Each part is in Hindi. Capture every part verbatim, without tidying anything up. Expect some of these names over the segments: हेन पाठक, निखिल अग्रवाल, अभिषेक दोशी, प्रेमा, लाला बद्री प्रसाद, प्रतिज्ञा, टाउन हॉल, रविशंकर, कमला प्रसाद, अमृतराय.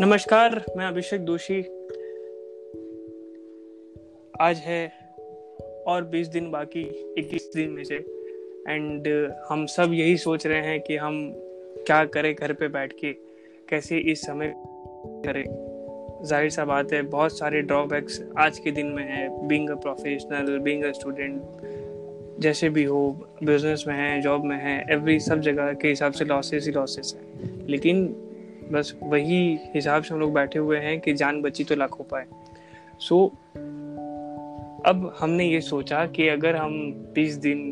नमस्कार, मैं अभिषेक दोशी। आज है और बीस दिन बाकी इक्कीस दिन में से, एंड हम सब यही सोच रहे हैं कि हम क्या करें, घर पे बैठ के कैसे इस समय करें। जाहिर सा बात है, बहुत सारे ड्रॉबैक्स आज के दिन में है। Being a professional, being a student, जैसे भी हो, बिजनेस में है, जॉब में है, एवरी सब जगह के हिसाब से लॉसेस ही लॉसेस हैं। लेकिन बस वही हिसाब से हम लोग बैठे हुए हैं कि जान बची तो लाखों पाए। सो so, अब हमने ये सोचा कि अगर हम बीस दिन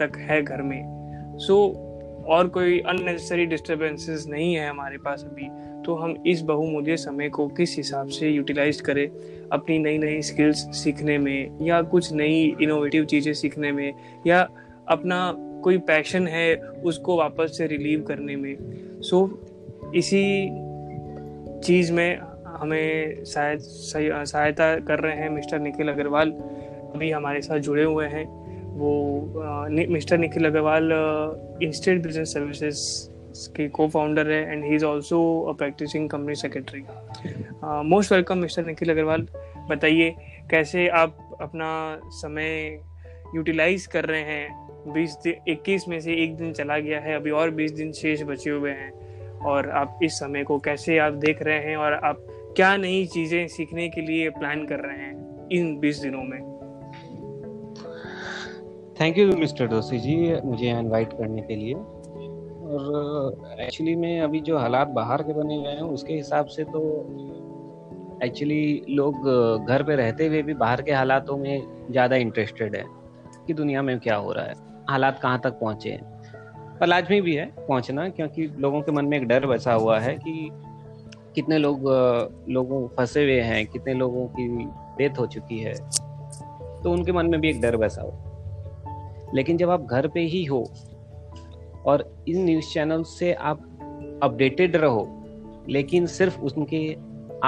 तक है घर में, सो so, और कोई अननेसेसरी डिस्टर्बेंसेस नहीं है हमारे पास अभी, तो हम इस बहुमूल्य समय को किस हिसाब से यूटिलाइज करें, अपनी नई नई स्किल्स सीखने में, या कुछ नई इनोवेटिव चीज़ें सीखने में, या अपना कोई पैशन है उसको वापस से रिलीव करने में। सो so, इसी चीज़ में हमें सहायता सहायता कर रहे हैं मिस्टर निखिल अग्रवाल। अभी हमारे साथ जुड़े हुए हैं वो। Mister निखिल अग्रवाल instant business services के को फाउंडर है, and he is also a practicing company secretary. Most welcome mister निखिल अग्रवाल। बताइए कैसे आप अपना समय यूटिलाइज कर रहे हैं। बीस दिन, इक्कीस में से एक दिन चला गया है, अभी और बीस दिन शेष बचे हुए हैं, और आप इस समय को कैसे आप देख रहे हैं, और आप क्या नई चीजें सीखने के लिए प्लान कर रहे हैं इन बीस दिनों में। Thank you mister Doshi ji मुझे इनवाइट करने के लिए। और एक्चुअली मैं अभी जो हालात बाहर के बने हुए हैं उसके हिसाब से तो एक्चुअली लोग घर पे रहते हुए भी बाहर के हालातों में ज़्यादा इंटरेस्टेड है कि दुनिया में क्या हो रहा है, हालात कहाँ तक पहुँचे हैं। पर लाजमी भी है पहुंचना, क्योंकि लोगों के मन में एक डर बसा हुआ है कि कितने लोग लोगों फंसे हुए हैं, कितने लोगों की डेथ हो चुकी है, तो उनके मन में भी एक डर बसा हुआ। लेकिन जब आप घर पे ही हो और इन न्यूज़ चैनल से आप अपडेटेड रहो, लेकिन सिर्फ उनके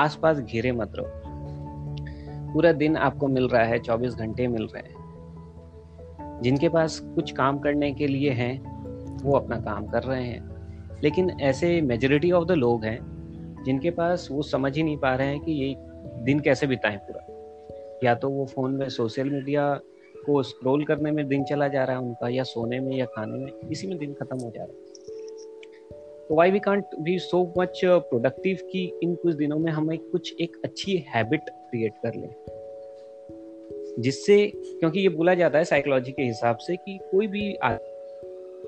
आसपास घिरे मत रहो। पूरा दिन आपको मिल रहा है, चौबीस घंटे मिल रहे हैं। जिनके पास कुछ काम करने के लिए हैं वो अपना काम कर रहे हैं, लेकिन ऐसे मेजॉरिटी ऑफ द लोग हैं जिनके पास वो समझ ही नहीं पा रहे हैं कि ये दिन कैसे बिताएं पूरा। या तो वो फ़ोन में सोशल मीडिया को स्क्रॉल करने में दिन चला जा रहा है उनका, या सोने में, या खाने में, इसी में दिन खत्म हो जा रहा है। तो why we can't be so much productive कि इन कुछ दिनों में हमें कुछ एक अच्छी हैबिट क्रिएट कर लें, जिससे, क्योंकि ये बोला जाता है साइकोलॉजी के हिसाब से कि कोई भी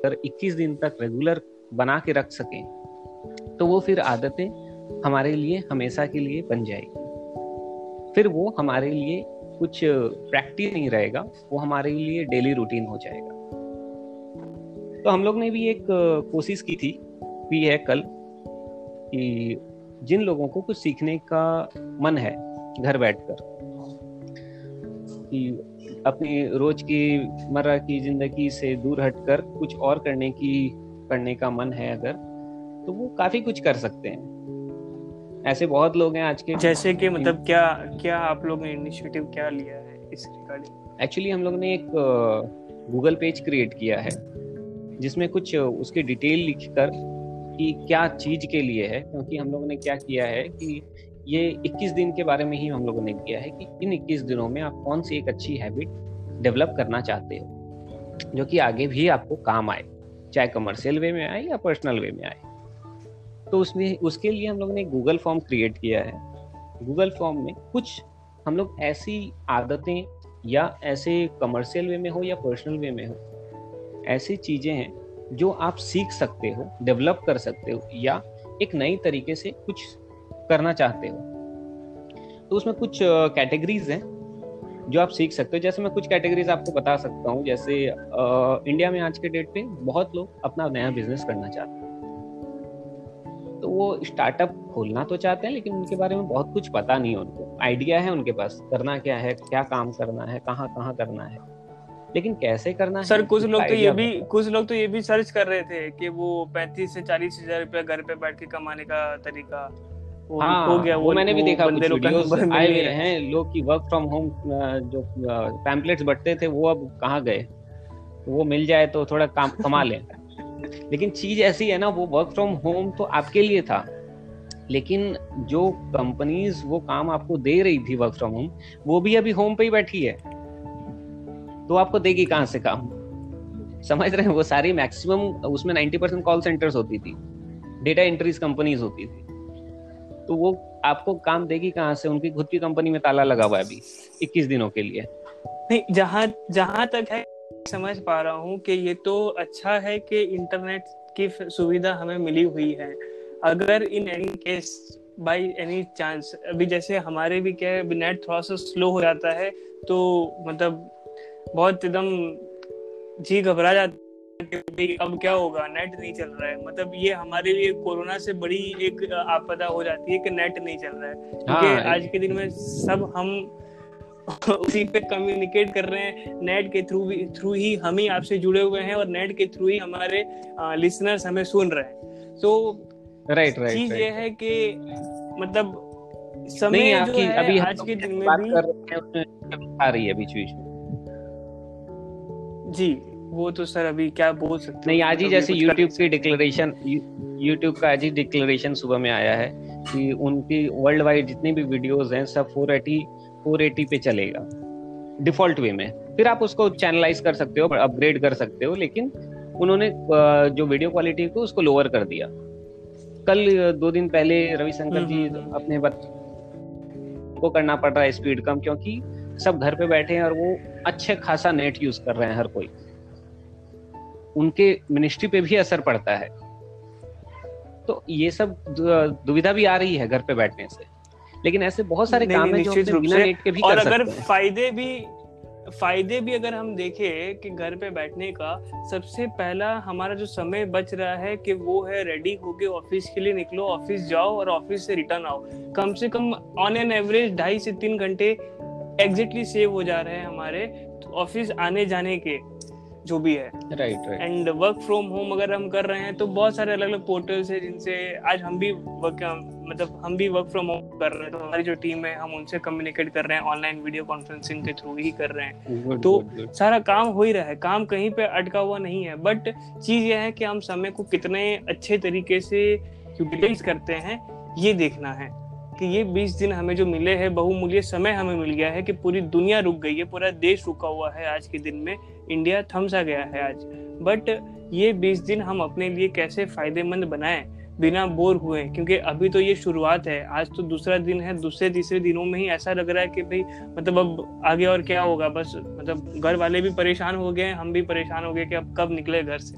अगर इक्कीस दिन तक रेगुलर बना के रख सकें तो वो फिर आदतें हमारे लिए हमेशा के लिए बन जाएगी। फिर वो हमारे लिए कुछ प्रैक्टिस नहीं रहेगा, वो हमारे लिए डेली रूटीन हो जाएगा। तो हम लोग ने भी एक कोशिश की थी भी है कल कि जिन लोगों को कुछ सीखने का मन है घर बैठकर, कि अपनी रोज की मर्रा की जिंदगी से दूर हटकर कुछ और करने की करने का मन है अगर, तो वो काफी कुछ कर सकते हैं। ऐसे बहुत लोग हैं आज के, जैसे कि मतलब क्या क्या आप लोग ने इनिशिएटिव क्या लिया है इस रिगार्डिंग? एक्चुअली हम लोग ने एक गूगल पेज क्रिएट किया है जिसमें कुछ उसके डिटेल लिखकर कि क्या चीज के लिए है, क्योंकि हम लोगों ने क्या किया है कि ये इक्कीस दिन के बारे में ही हम लोगों ने किया है कि इन इक्कीस दिनों में आप कौन सी एक अच्छी हैबिट डेवलप करना चाहते हो जो कि आगे भी आपको काम आए, चाहे कमर्शियल वे में आए या पर्सनल वे में आए। तो उसमें उसके लिए हम लोगों ने गूगल फॉर्म क्रिएट किया है। गूगल फॉर्म में कुछ हम लोग ऐसी आदतें या ऐसे कमर्शियल वे में हो या पर्सनल वे में हो, ऐसी चीज़ें हैं जो आप सीख सकते हो, डेवलप कर सकते हो, या एक नई तरीके से कुछ करना चाहते हो। तो उसमें कुछ कैटेगरीज हैं जो आप सीख सकते हो। जैसे मैं कुछ कैटेगरीज आपको बता सकता हूँ, जैसे इंडिया में आज के डेट पे बहुत लोग अपना नया बिजनेस करना चाहते हैं, तो वो स्टार्टअप खोलना तो चाहते हैं लेकिन उनके बारे में बहुत कुछ पता नहीं है उनको। आइडिया है उनके पास करना क्या है, क्या काम करना है, कहाँ कहाँ करना है, लेकिन कैसे करना सर, है सर। कुछ लोग तो ये भी कुछ लोग तो ये भी सर्च कर रहे थे कि वो पैंतीस से चालीस हजार रुपया घर पे बैठ के कमाने का तरीका वो हाँ, हो गया। वो, वो मैंने भी वो देखा, कुछ वीडियोस आए हुए हैं लोग की वर्क फ्रॉम होम जो पैम्पलेट्स बंटते थे वो अब कहाँ गए, वो मिल जाए तो थोड़ा काम कमा लें। लेकिन चीज ऐसी है ना, वो वर्क फ्रॉम होम तो आपके लिए था, लेकिन जो कंपनीज वो काम आपको दे रही थी वर्क फ्रॉम होम, वो भी अभी होम पे ही बैठी है, तो आपको देगी कहां से काम? समझ रहे हैं? वो सारी मैक्सिमम उसमें नब्बे परसेंट कॉल सेंटर्स होती थी, डेटा एंट्रीज कंपनीज होती थी, तो वो आपको काम देगी कहां से? उनकी खुद की कंपनी में ताला लगा हुआ है अभी इक्कीस दिनों के लिए। नहीं, जहां जहां तक है समझ पा रहा हूं कि ये तो अच्छा है कि इंटरनेट की सुविधा हमें मिली हुई है। अगर in any case by any chance अभी जैसे हमारे भी क्या है, नेट थोड़ा सा स्लो हो जाता है तो मतलब बहुत एकदम जी घबरा जाता है कि अब क्या होगा, नेट नहीं चल रहा है। मतलब ये हमारे लिए कोरोना से बड़ी एक आपदा हो जाती है कि नेट नहीं चल रहा है, क्योंकि आज के दिन में सब हम उसी पे कम्युनिकेट कर रहे हैं, नेट के थ्रू भी थ्रू ही हम ही आपसे जुड़े हुए हैं और नेट के थ्रू ही हमारे लिसनर्स हमें सुन रहे हैं। तो राइट राइट चीज ये है कि मतलब समय जो है आज के दिन में भी आ रही है बीच बीच में। जी वो तो सर अभी क्या बोल सकते नहीं, आज ही जैसे YouTube की डिक्लेरेशन, YouTube का आज ही डिक्लेरेशन सुबह में आया है कि उनकी वर्ल्ड वाइड जितनी भी वीडियोस हैं सब चार सौ अस्सी पे चलेगा डिफॉल्ट वे में। फिर आप उसको चैनलाइज कर सकते हो, अपग्रेड कर सकते हो, लेकिन उन्होंने जो वीडियो क्वालिटी को उसको लोअर कर दिया। कल दो दिन पहले रविशंकर जी अपने बच्चों को करना पड़ रहा है स्पीड कम, क्योंकि सब घर पे बैठे हैं और वो अच्छे खासा नेट यूज कर रहे हैं हर कोई। उनके मिनिस्ट्री पे भी असर पड़ता है, तो ये सब दुविधा भी आ रही है घर पे बैठने से। लेकिन ऐसे बहुत सारे काम हैं जो अपने बिना नेट के भी कर सकते हैं। और अगर फायदे भी फायदे भी अगर हम देखें कि घर पे बैठने का सबसे पहला हमारा जो समय बच रहा है कि वो है रेडी होके ऑफिस के लिए निकलो, ऑफिस जाओ और ऑफिस से रिटर्न आओ। कम से कम ऑन एन एवरेज ढाई से तीन घंटे एग्जैक्टली सेव हो जा रहे हैं हमारे ऑफिस आने जाने के जो भी है। Right right. And work from home अगर हम कर रहे हैं तो बहुत सारे अलग अलग पोर्टल्स है जिनसे आज हम भी वर्क मतलब हम भी वर्क फ्रॉम होम कर रहे हैं, तो हमारी जो टीम है हम उनसे कम्युनिकेट कर रहे हैं, ऑनलाइन वीडियो कॉन्फ्रेंसिंग के थ्रू ही कर रहे हैं। तो सारा काम हो ही रहा है, काम कहीं पे अटका हुआ नहीं है, बट चीज यह है कि हम समय को कितने अच्छे तरीके से यूटिलाइज करते हैं ये देखना है। कि ये बीस दिन हमें जो मिले हैं, बहुमूल्य समय हमें मिल गया है कि पूरी दुनिया रुक गई है, पूरा देश रुका हुआ है आज के दिन में, इंडिया थमसा गया है आज, बट ये बीस दिन हम अपने लिए कैसे फायदेमंद बनाएं बिना बोर हुए, क्योंकि अभी तो ये शुरुआत है। आज तो दूसरा दिन है, दूसरे तीसरे दिनों में ही ऐसा लग रहा है कि भाई मतलब अब आगे और क्या होगा, बस मतलब घर वाले भी परेशान हो गए, हम भी परेशान हो गए कि अब कब निकले घर से,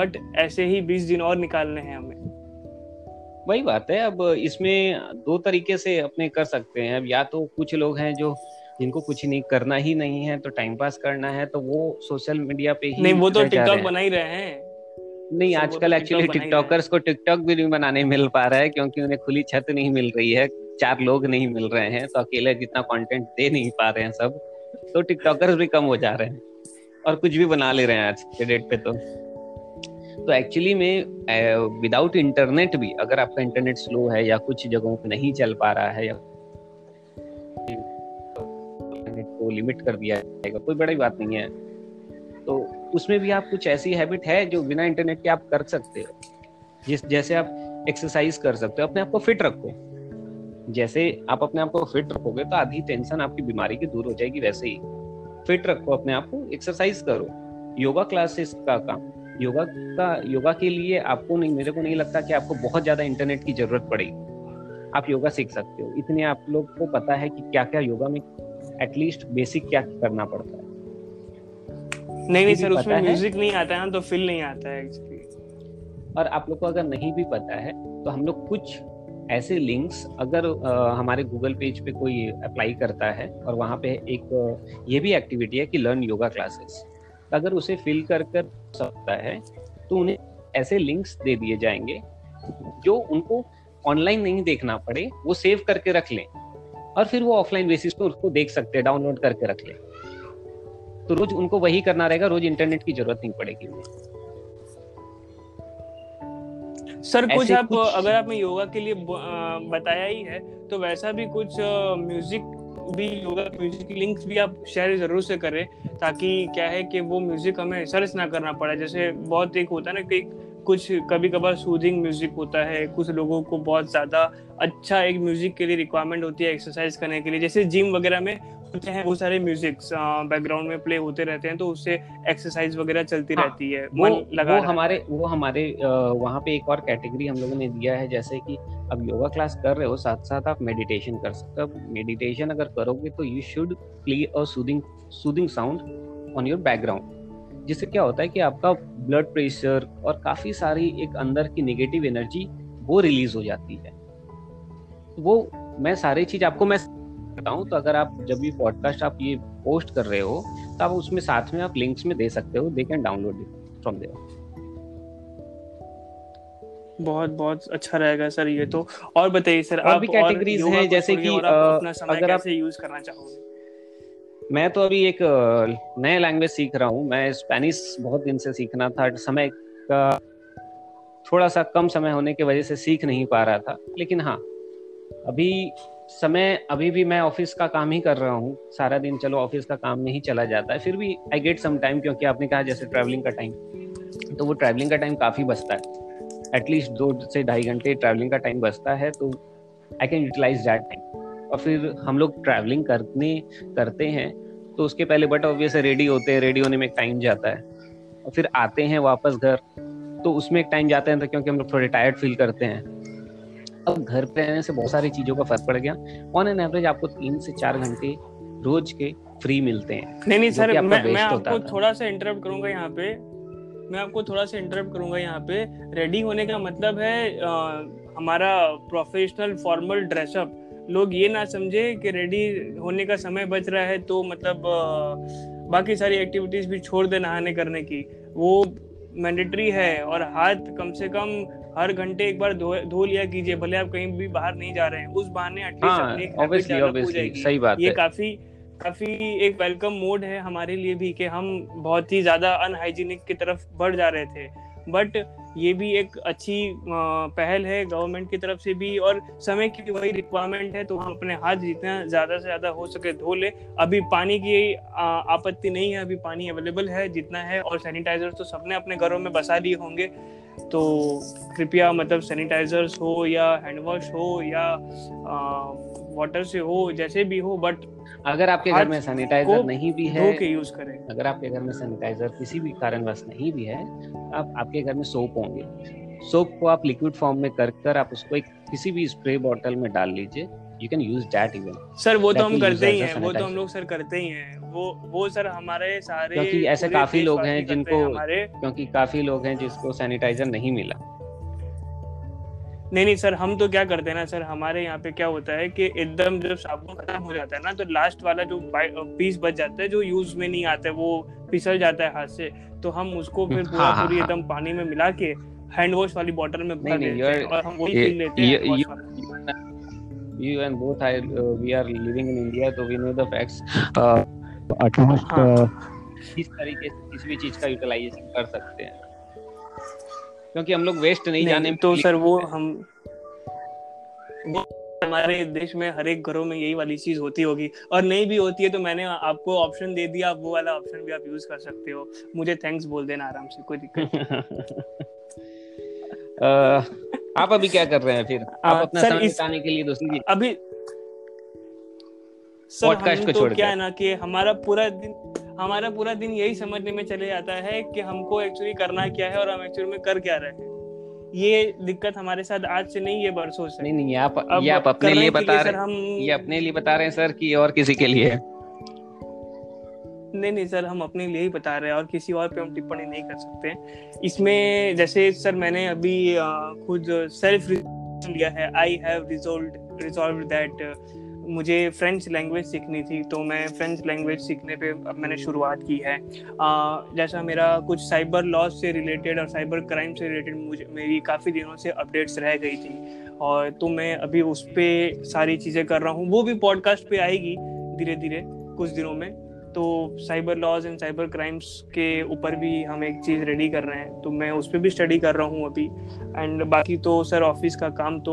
बट ऐसे ही बीस दिन और निकालने हैं हमें। वही बात है, अब इसमें दो तरीके से अपने कर सकते हैं। अब या तो कुछ लोग हैं जो जिनको कुछ नहीं करना ही नहीं है, तो टाइम पास करना है, तो वो सोशल मीडिया पे ही नहीं, वो तो टिकटॉक बना ही रहे हैं। नहीं, आजकल एक्चुअली टिकटॉकर्स को टिकटॉक भी नहीं बनाने मिल पा रहा है, क्योंकि उन्हें खुली छत नहीं मिल रही है, चार लोग नहीं मिल रहे हैं, तो अकेले जितना कंटेंट दे नहीं पा रहे हैं सब, तो टिकटॉकर्स भी कम हो जा रहे हैं और कुछ भी बना ले रहे हैं आज के डेट पे। तो तो एक्चुअली में विदाउट इंटरनेट भी, अगर आपका इंटरनेट स्लो है या कुछ जगहों पे नहीं चल पा रहा है या इंटरनेट को लिमिट कर दिया जाएगा, कोई बड़ी बात नहीं है, तो उसमें भी आप कुछ ऐसी हैबिट है जो बिना इंटरनेट के आप कर सकते हो। जिस जैसे आप एक्सरसाइज कर सकते हो, अपने आप को फिट रखो। जैसे आप अपने आप को फिट रखोगे तो आधी टेंशन आपकी बीमारी की दूर हो जाएगी। वैसे ही फिट रखो अपने आप को, एक्सरसाइज करो, योगा क्लासेस का काम योगा का योगा के लिए आपको नहीं, मेरे को नहीं लगता कि आपको बहुत ज्यादा इंटरनेट की जरूरत पड़ेगी। आप योगा सीख सकते हो, इतने आप लोग को पता है कि क्या क्या योगा में एटलीस्ट बेसिक क्या करना पड़ता है। नहीं नहीं सर, उसमें म्यूजिक नहीं आता है तो फील नहीं आता है। और आप लोग को अगर नहीं भी पता है तो हम लोग कुछ ऐसे लिंक्स अगर आ, हमारे गूगल पेज पे कोई अप्लाई करता है और वहाँ पे एक ये भी एक्टिविटी है कि लर्न योगा क्लासेस, अगर उसे फिल कर कर सकता है तो उन्हें ऐसे लिंक्स दे दिए जाएंगे जो उनको ऑनलाइन नहीं देखना पड़े, वो सेव करके रख लें और फिर वो ऑफलाइन बेसिस पर उसको देख सकते हैं, डाउनलोड करके रख लें। तो रोज उनको वही करना रहेगा, रोज इंटरनेट की जरूरत नहीं पड़ेगी उन्हें। सर कुछ आप कुछ... अगर आपने योगा के लिए बताया ही है तो वैसा भी कुछ म्यूजिक भी योगा म्यूजिक लिंक्स भी आप शेयर जरूर से करें, ताकि क्या है कि वो म्यूजिक हमें सर्च ना करना पड़े। जैसे बहुत एक होता है ना कि कुछ कभी कभार सूदिंग म्यूजिक होता है, कुछ लोगों को बहुत ज्यादा अच्छा एक म्यूजिक के लिए रिक्वायरमेंट होती है एक्सरसाइज करने के लिए, जैसे जिम वगैरह में होते हैं वो सारे म्यूजिक्स बैकग्राउंड में प्ले होते रहते हैं, तो उससे एक्सरसाइज वगैरह चलती हाँ, रहती है मन वो, लगा वो हमारे वो हमारे वहाँ पे एक और कैटेगरी हम लोगों ने दिया है, जैसे कि अब योगा क्लास कर रहे हो साथ साथ आप मेडिटेशन कर सकते हो। मेडिटेशन अगर करोगे तो you should play a soothing soothing sound on your background, जिससे क्या होता है कि आपका ब्लड प्रेशर और काफ़ी सारी एक अंदर की नेगेटिव एनर्जी वो रिलीज हो जाती है। वो मैं सारी चीज़ आपको मैं करता हूँ, तो अगर आप जब भी पॉडकास्ट आप ये पोस्ट कर रहे हो तो आप उसमें साथ में आप लिंक्स में दे सकते हो, they can download it from there. बहुत बहुत अच्छा रहेगा सर ये तो। और बताइए सर, और आप भी कैटेगरीज हैं जैसे कि अगर आप यूज करना चाहोगे। मैं तो अभी एक नए लैंग्वेज सीख रहा हूँ, मैं स्पेनिश बहुत दिन से सीखना था, समय का थोड़ा सा कम समय होने की वजह से सीख नहीं पा रहा था, लेकिन हाँ अभी समय अभी भी मैं ऑफिस का काम ही कर रहा हूँ सारा दिन, चलो ऑफिस का काम में ही चला जाता है, फिर भी आई गेट सम टाइम, क्योंकि आपने कहा जैसे ट्रैवलिंग का टाइम, तो वो ट्रैवलिंग का टाइम काफ़ी बचता है, एटलीस्ट दो से ढाई घंटे ट्रैवलिंग का टाइम बचता है, तो I can utilise that time. और फिर हम लोग ट्रैवलिंग करने करते हैं तो उसके पहले बट ऑब्वियसली रेडी होते हैं, रेडी होने में एक टाइम जाता है, और फिर आते हैं वापस घर तो उसमें एक टाइम जाते हैं, तो क्योंकि हम लोग थोड़े टायर्ड फील करते हैं। अब घर पे रहने से बहुत सारी चीज़ों का फर्क पड़ गया। ऑन एन एवरेज आपको तीन से चार घंटे रोज के फ्री मिलते हैं। नहीं नहीं सर, मैं, मैं आपको थोड़ा सा इंटरप्ट करूँगा यहाँ पे मैं आपको थोड़ा सा इंटरप्ट करूँगा यहाँ पे। रेडी होने का मतलब है हमारा प्रोफेशनल फॉर्मल ड्रेसअप। लोग ये ना समझे कि रेडी होने का समय बच रहा है तो मतलब बाकी सारी एक्टिविटीज भी छोड़ दे, नहाने करने की वो मैंडेटरी है। और हाथ कम से कम हर घंटे एक बार धो धो लिया कीजिए, भले आप कहीं भी बाहर नहीं जा रहे हैं, उस बहाने एटलीस्ट ऑब्वियसली ऑब्वियसली सही बात है। ये काफी काफी एक वेलकम मोड है हमारे लिए भी कि हम बहुत ही ज्यादा अनहाइजीनिक की तरफ बढ़ जा रहे थे, बट ये भी एक अच्छी पहल है गवर्नमेंट की तरफ से भी। और समय की वही रिक्वायरमेंट है, तो हम अपने हाथ जितना ज़्यादा से ज़्यादा हो सके धो ले। अभी पानी की आपत्ति नहीं है, अभी पानी अवेलेबल है जितना है, और सैनिटाइजर तो सबने अपने घरों में बसा लिए होंगे, तो कृपया मतलब सैनिटाइजर्स हो या हैंडवॉश हो या वाटर से हो, जैसे भी हो, बट अगर आपके घर में सैनिटाइजर नहीं भी है तो यूज करें। अगर आपके घर में सैनिटाइजर किसी भी कारणवश नहीं भी है, आप आपके घर में सोप होंगे, सोप को आप लिक्विड फॉर्म में कर कर आप उसको एक किसी भी स्प्रे बॉटल में डाल लीजिए, you can use that even. Sir वो तो हम करते ही हैं, वो तो हम लोग सर करते ही हैं, वो वो सर हमारे सारे, क्योंकि ऐसे काफी लोग हैं जिनको क्योंकि काफी लोग हैं जिसको सैनिटाइजर नहीं मिला। नहीं नहीं सर, हम तो क्या करते हैं ना सर, हमारे यहाँ पे क्या होता है कि एकदम जब साबुन खत्म हो जाता है ना तो लास्ट वाला जो पीस बच जाता है जो यूज में नहीं आता है वो फिसल जाता है हाथ से, तो हम उसको फिर पूरा पूरी एकदम पानी में मिला के हैंड वॉश वाली बोतल में भर देते हैं और हम वही पी लेते हैं। You and both I we are living in India, तो वी नो द फैक्ट्स। इस तरीके से किसी भी चीज का यूटिलाइजेशन कर सकते हैं, क्योंकि हम लोग वेस्ट नहीं, नहीं जाने। तो सर वो हम वो हमारे देश में हर एक घरों में यही वाली चीज होती होगी, और नहीं भी होती है तो मैंने आपको ऑप्शन दे दिया, आप वो वाला ऑप्शन भी आप यूज कर सकते हो। मुझे थैंक्स बोल देना आराम से, कोई दिक्कत। आप अभी क्या कर रहे हैं फिर आप अपना समय बिताने के लिए दोस्तों? अभी सर हम तो क्या है ना कि हमारा पूरा दिन हमारा पूरा दिन यही समझने में चले जाता है कि हमको एक्चुअली करना क्या है और हम एक्चुअली में कर क्या रहे हैं। ये दिक्कत हमारे साथ आज से नहीं, ये बरसों से। नहीं नहीं आप ये आप अपने लिए बता रहे हैं, हम ये अपने लिए बता रहे हैं सर कि और किसी के लिए नहीं। नहीं सर, हम अपने लिए ही बता रहे हैं और किसी और पे हम टिप्पणी नहीं कर सकते इसमें। जैसे सर मैंने अभी खुद सेल्फ रिजोल्व लिया है, I have resolve resolve that मुझे फ्रेंच लैंग्वेज सीखनी थी, तो मैं फ्रेंच लैंग्वेज सीखने पे अब मैंने शुरुआत की है। आ, जैसा मेरा कुछ साइबर लॉज से रिलेटेड और साइबर क्राइम से रिलेटेड मुझे मेरी काफ़ी दिनों से अपडेट्स रह गई थी, और तो मैं अभी उस पर सारी चीज़ें कर रहा हूँ। वो भी पॉडकास्ट पे आएगी धीरे धीरे कुछ दिनों में। तो cyber laws and cyber crimes के ऊपर भी हम एक चीज़ रेडी कर रहे हैं, तो मैं उस पर भी स्टडी कर रहा हूँ अभी। एंड बाकी तो सर ऑफिस का काम तो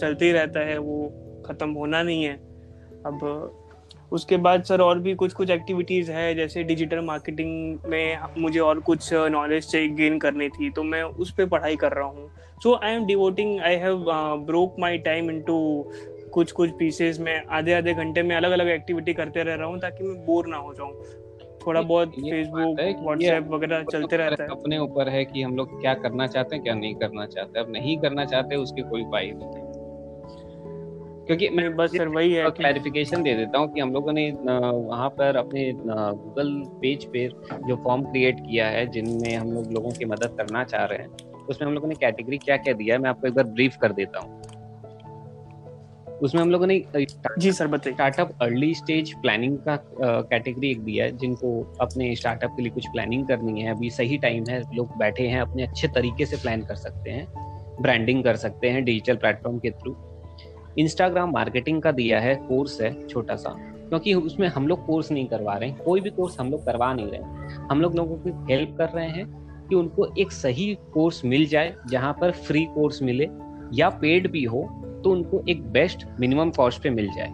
चलते ही रहता है, वो ख़त्म होना नहीं है अब। उसके बाद सर और भी कुछ कुछ एक्टिविटीज़ है, जैसे डिजिटल मार्केटिंग में मुझे और कुछ नॉलेज चाहिए गेन करनी थी, तो मैं उस पर पढ़ाई कर रहा हूँ. So I am devoting, I have broke my time into कुछ कुछ पीसेस में, आधे आधे घंटे में अलग अलग एक्टिविटी करते रह रहा हूँ ताकि मैं बोर ना हो जाऊँ. थोड़ा बहुत फेसबुक व्हाट्सएप वगैरह चलते रहता है. अपने ऊपर है कि हम लोग क्या करना चाहते हैं क्या नहीं करना चाहते. अब नहीं करना चाहते उसकी कोई बाई नहीं, क्योंकि मैं बस सर वही है क्लैरिफिकेशन दे देता हूँ कि हम लोगों ने वहाँ पर अपने गूगल पेज पे जो फॉर्म क्रिएट किया है जिनमें हम लोग लोगों की मदद करना चाह रहे हैं, उसमें हम लोगों ने कैटेगरी क्या क्या दिया है मैं आपको एक बार ब्रीफ कर देता हूँ. उसमें हम लोगों ने जी सर बताइए स्टार्टअप अर्ली स्टेज प्लानिंग का कैटेगरी एक दिया है, जिनको अपने स्टार्टअप के लिए कुछ प्लानिंग करनी है, अभी सही टाइम है, लोग बैठे हैं, अपने अच्छे तरीके से प्लान कर सकते हैं, ब्रांडिंग कर सकते हैं डिजिटल प्लेटफॉर्म के थ्रू. इंस्टाग्राम मार्केटिंग का दिया है, कोर्स है छोटा सा, क्योंकि उसमें हम लोग कोर्स नहीं करवा रहे हैं, कोई भी कोर्स हम लोग करवा नहीं रहे हैं, हम लोग लोगों की हेल्प कर रहे हैं कि उनको एक सही कोर्स मिल जाए, जहाँ पर फ्री कोर्स मिले या पेड भी हो तो उनको एक बेस्ट मिनिमम कॉस्ट पे मिल जाए,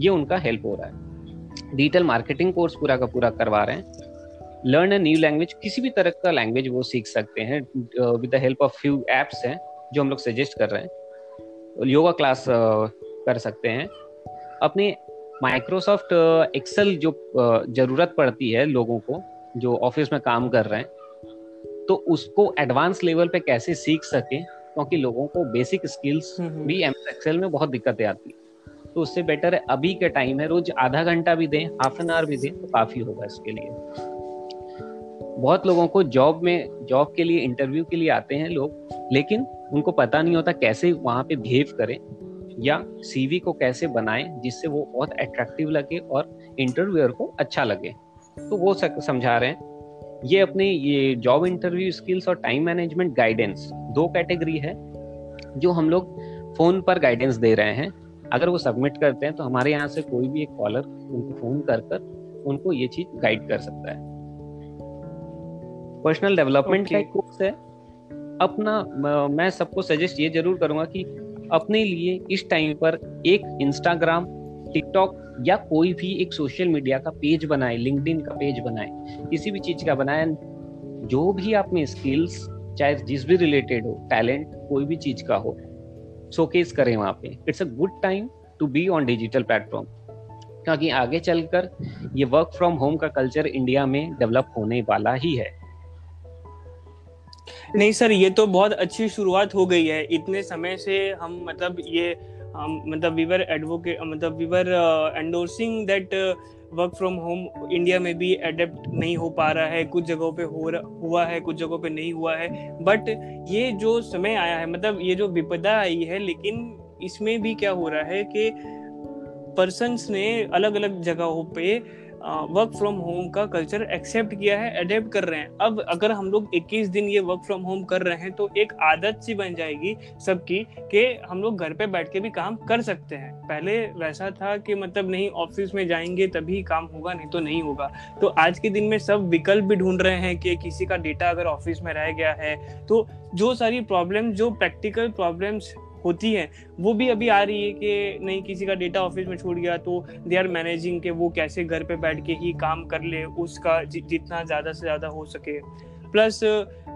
ये उनका हेल्प हो रहा है. डिजिटल मार्केटिंग कोर्स पूरा का पूरा करवा रहे हैं. लर्न अ न्यू लैंग्वेज, किसी भी तरह का लैंग्वेज वो सीख सकते हैं with the help of few apps हैं जो हम लोग सजेस्ट कर रहे हैं. योगा क्लास कर सकते हैं. अपने माइक्रोसॉफ्ट एक्सेल जो ज़रूरत पड़ती है लोगों को जो ऑफिस में काम कर रहे हैं, तो उसको एडवांस लेवल पे कैसे सीख सकें, क्योंकि लोगों को बेसिक स्किल्स भी एमएस एक्सेल में बहुत दिक्कतें आती है, तो उससे बेटर है अभी का टाइम है, रोज आधा घंटा भी दें, हाफ एन आवर भी दें तो काफ़ी होगा इसके लिए. बहुत लोगों को जॉब में जॉब के लिए इंटरव्यू के लिए आते हैं लोग, लेकिन उनको पता नहीं होता कैसे वहाँ पे बिहेव करें या सीवी को कैसे बनाएं जिससे वो बहुत अट्रैक्टिव लगे और इंटरव्यूअर को अच्छा लगे, तो वो समझा रहे हैं. ये अपने ये जॉब इंटरव्यू स्किल्स और टाइम मैनेजमेंट गाइडेंस दो कैटेगरी है जो हम लोग फ़ोन पर गाइडेंस दे रहे हैं. अगर वो सबमिट करते हैं तो हमारे यहाँ से कोई भी एक कॉलर उनको फ़ोन कर कर उनको ये चीज़ गाइड कर सकता है. पर्सनल डेवलपमेंट का एक कोर्स है अपना. मैं सबको सजेस्ट ये ज़रूर करूँगा कि अपने लिए इस टाइम पर एक इंस्टाग्राम, टिकटॉक या कोई भी एक सोशल मीडिया का पेज बनाए, लिंक्डइन का पेज बनाए, किसी भी चीज़ का बनाए, जो भी आप में स्किल्स चाहे जिस भी रिलेटेड हो, टैलेंट कोई भी चीज़ का हो, शोकेस करें वहाँ पे. It's a good time to be on digital platform, क्योंकि आगे चलकर ये वर्क फ्रॉम होम का कल्चर इंडिया में डेवलप होने वाला ही है. नहीं सर, ये तो बहुत अच्छी शुरुआत हो गई है. इतने समय से हम मतलब ये Um, मतलब वी वर एडवोकेट मतलब we were endorsing that work from home India में भी अडेप्ट नहीं हो पा रहा है. कुछ जगहों पे हो हुआ है, कुछ जगहों पे नहीं हुआ है, बट ये जो समय आया है मतलब ये जो विपदा आई है, लेकिन इसमें भी क्या हो रहा है कि पर्सन्स ने अलग अलग जगहों पे वर्क फ्रॉम होम का कल्चर एक्सेप्ट किया है, अडेप्ट कर रहे हैं. अब अगर हम लोग इक्कीस दिन ये वर्क फ्रॉम होम कर रहे हैं तो एक आदत सी बन जाएगी सबकी कि हम लोग घर पे बैठ के भी काम कर सकते हैं. पहले वैसा था कि मतलब नहीं, ऑफिस में जाएंगे तभी काम होगा, नहीं तो नहीं होगा. तो आज के दिन में सब विकल्प भी ढूंढ रहे हैं कि किसी का डेटा अगर ऑफिस में रह गया है तो जो सारी प्रॉब्लम, जो प्रैक्टिकल प्रॉब्लम्स होती है वो भी अभी आ रही है कि नहीं, किसी का डेटा ऑफिस में छूट गया तो दे आर मैनेजिंग के वो कैसे घर पे बैठ के ही काम कर ले, उसका जि, जितना ज़्यादा से ज़्यादा हो सके. प्लस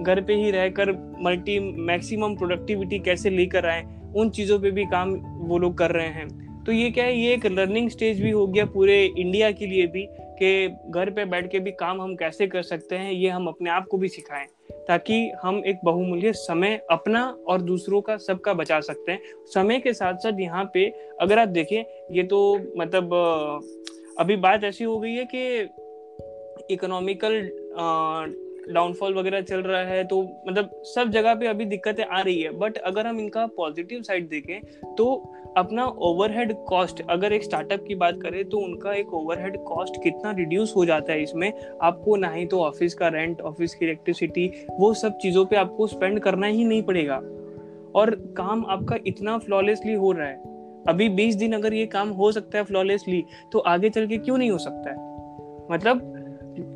घर पे ही रहकर मल्टी मैक्सिमम प्रोडक्टिविटी कैसे लेकर आए, उन चीज़ों पे भी काम वो लोग कर रहे हैं. तो ये क्या है, ये एक लर्निंग स्टेज भी हो गया पूरे इंडिया के लिए भी कि घर पे बैठ के भी काम हम कैसे कर सकते हैं, ये हम अपने आप को भी सिखाएं ताकि हम एक बहुमूल्य समय अपना और दूसरों का सबका बचा सकते हैं. समय के साथ साथ यहाँ पे अगर आप देखें, ये तो मतलब अभी बात ऐसी हो गई है कि इकोनॉमिकल डाउनफॉल वगैरह चल रहा है, तो मतलब सब जगह पे अभी दिक्कतें आ रही है. बट अगर हम इनका पॉजिटिव साइड देखें तो अपना ओवरहेड कॉस्ट, अगर एक स्टार्टअप की बात करें तो उनका एक ओवरहेड कॉस्ट कितना रिड्यूस हो जाता है. इसमें आपको ना ही तो ऑफिस का रेंट, ऑफिस की इलेक्ट्रिसिटी, वो सब चीज़ों पे आपको स्पेंड करना ही नहीं पड़ेगा और काम आपका इतना फ्लॉलेसली हो रहा है. अभी बीस दिन अगर ये काम हो सकता है फ्लॉलेसली तो आगे चल के क्यों नहीं हो सकता है. मतलब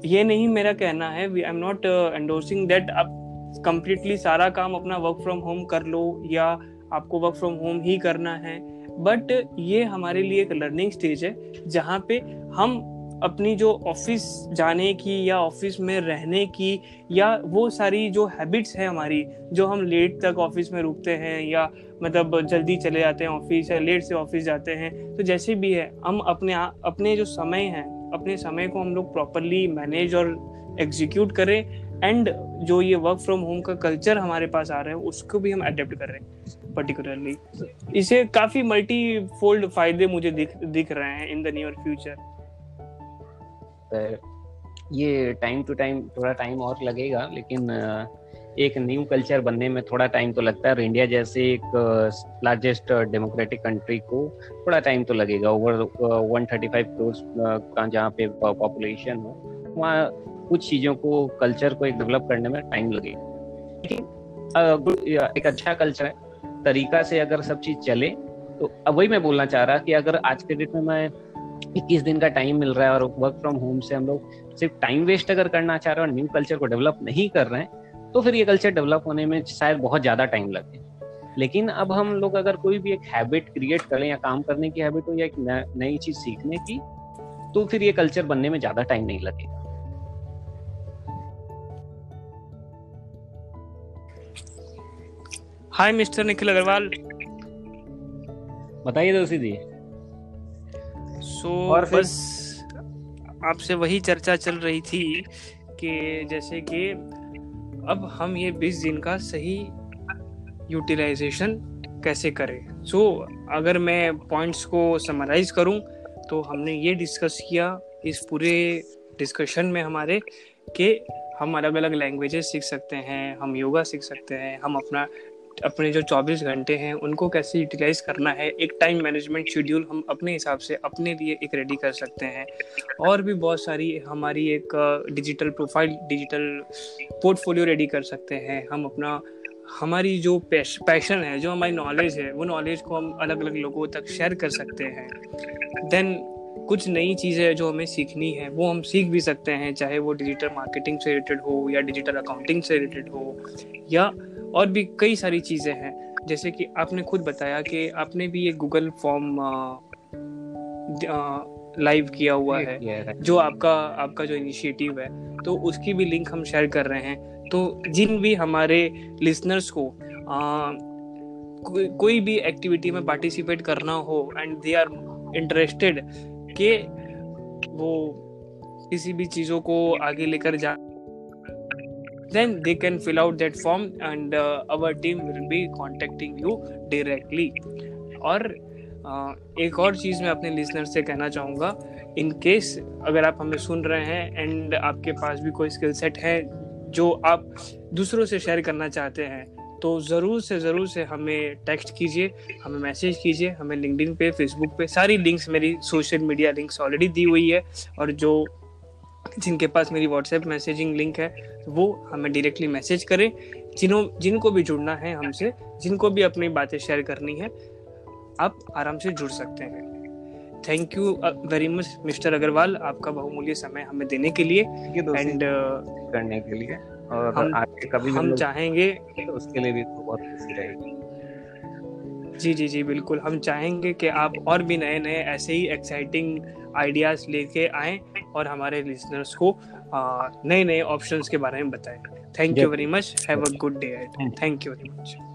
ये नहीं मेरा कहना है, I am not endorsing that आप कम्प्लीटली सारा काम अपना वर्क फ्रॉम होम कर लो या आपको वर्क फ्रॉम होम ही करना है. बट ये हमारे लिए एक लर्निंग स्टेज है जहाँ पे हम अपनी जो ऑफिस जाने की या ऑफिस में रहने की या वो सारी जो हैबिट्स है हमारी, जो हम लेट तक ऑफिस में रुकते हैं या मतलब जल्दी चले जाते हैं ऑफिस या लेट से ऑफिस जाते हैं, तो जैसे भी है हम अपने अपने जो समय है अपने समय को हम लोग प्रॉपरली मैनेज और एग्जीक्यूट करें, एंड जो ये वर्क फ्रॉम होम का कल्चर हमारे पास आ रहा है उसको भी हम अडेप्ट कर रहे हैं पर्टिकुलरली। इसे काफी मल्टी फोल्ड फायदे मुझे दिख दिख रहे हैं इन द नियर फ्यूचर। ये टाइम टू टाइम थोड़ा टाइम और लगेगा, लेकिन एक न्यू कल्चर बनने में थोड़ा टाइम तो लगता है, और इंडिया जैसे एक लार्जेस्ट डेमोक्रेटिक कंट्री को थोड़ा टाइम तो लगेगा। ओवर एक सौ पैंतीस करोड़ का जहाँ पे पॉपुलेशन हो वहाँ कुछ चीज़ों को, कल्चर को एक डेवलप करने में टाइम लगेगा, लेकिन एक अच्छा कल्चर है तरीका से अगर सब चीज़ चले तो। अब वही मैं बोलना चाह रहा कि अगर आज के डेट में मैं इक्कीस दिन का टाइम मिल रहा है और वर्क फ्रॉम होम से हम लोग सिर्फ टाइम वेस्ट अगर करना चाह रहे हैं और न्यू कल्चर को डेवलप नहीं कर रहे हैं, तो फिर ये कल्चर डेवलप होने में शायद बहुत ज़्यादा टाइम लगे। लेकिन अब हम लोग अगर कोई भी एक हैबिट क्रिएट करें या काम करने की हैबिट हो या एक नई चीज़ सीखने की, तो फिर ये कल्चर बनने में ज़्यादा टाइम नहीं लगेगा। हाय मिस्टर निखिल अग्रवाल, बताइए दोषी जी। सो और बस आपसे वही चर्चा चल रही थी कि जैसे कि अब हम ये बीस दिन का सही यूटिलाइजेशन कैसे करें। सो so, अगर मैं पॉइंट्स को समराइज करूं तो हमने ये डिस्कस किया इस पूरे डिस्कशन में हमारे कि हम अलग अलग लैंग्वेजेस सीख सकते हैं, हम योगा सीख सकते हैं, हम अपना अपने जो चौबीस घंटे हैं उनको कैसे यूटिलाइज करना है, एक टाइम मैनेजमेंट शेड्यूल हम अपने हिसाब से अपने लिए एक रेडी कर सकते हैं, और भी बहुत सारी हमारी एक digital profile, digital portfolio ready कर सकते हैं हम अपना, हमारी जो पैशन है, जो हमारी नॉलेज है, वो नॉलेज को हम अलग अलग लोगों तक शेयर कर सकते हैं। देन कुछ नई चीज़ें जो हमें सीखनी है वो हम सीख भी सकते हैं, चाहे वो डिजिटल मार्केटिंग से रिलेटेड हो या डिजिटल अकाउंटिंग से रिलेटेड हो या और भी कई सारी चीज़ें हैं। जैसे कि आपने खुद बताया कि आपने भी ये गूगल फॉर्म लाइव किया हुआ है, जो आपका आपका जो इनिशिएटिव है, तो उसकी भी लिंक हम शेयर कर रहे हैं। तो जिन भी हमारे लिसनर्स को आ, को, कोई भी एक्टिविटी में पार्टिसिपेट करना हो एंड दे आर इंटरेस्टेड के वो किसी भी चीज़ों को आगे लेकर जा, then they can fill out that form and uh, our team will be contacting you directly। और uh, एक और चीज़ मैं अपने listeners से कहना चाहूँगा, in case अगर आप हमें सुन रहे हैं and आपके पास भी कोई skill set है जो आप दूसरों से share करना चाहते हैं, तो ज़रूर से ज़रूर से हमें टेक्स्ट कीजिए, हमें मैसेज कीजिए, हमें लिंक्डइन पे, फेसबुक पे, सारी लिंक्स, मेरी सोशल मीडिया लिंक्स ऑलरेडी दी हुई है, और जो जिनके पास मेरी व्हाट्सएप मैसेजिंग लिंक है वो हमें डायरेक्टली मैसेज करें। जिन्हों जिनको भी जुड़ना है हमसे, जिनको भी अपनी बातें शेयर करनी है, आप आराम से जुड़ सकते हैं। Thank you very much mister Agarwal, आपका बहुमूल्य समय हमें देने के लिए एंड uh, करने के लिए, और हम, आगे कभी हम चाहेंगे तो उसके लिए भी बहुत खुशी रहेगी। जी जी जी बिल्कुल, हम चाहेंगे कि आप और भी नए नए ऐसे ही एक्साइटिंग आइडियाज़ लेके आएँ और हमारे लिसनर्स को नए नए ऑप्शंस के बारे में बताएं। Thank you very much, have a good day, thank you very much.